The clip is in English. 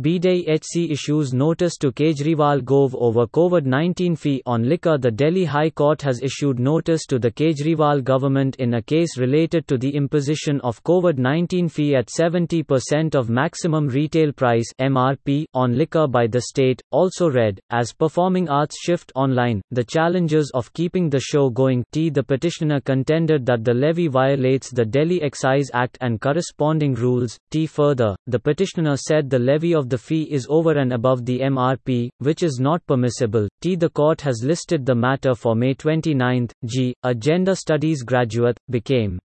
BDHC issues notice to Kejriwal Gov over COVID-19 fee on liquor. The Delhi High Court has issued notice to the Kejriwal government in a case related to the imposition of COVID-19 fee at 70% of maximum retail price (MRP) on liquor by the state, also read as performing arts shift online, the challenges of keeping the show going. The petitioner contended that the levy violates the Delhi Excise Act and corresponding rules. Further, the petitioner said the levy of the fee is over and above the MRP, which is not permissible. The court has listed the matter for May 29. G. A gender studies graduate became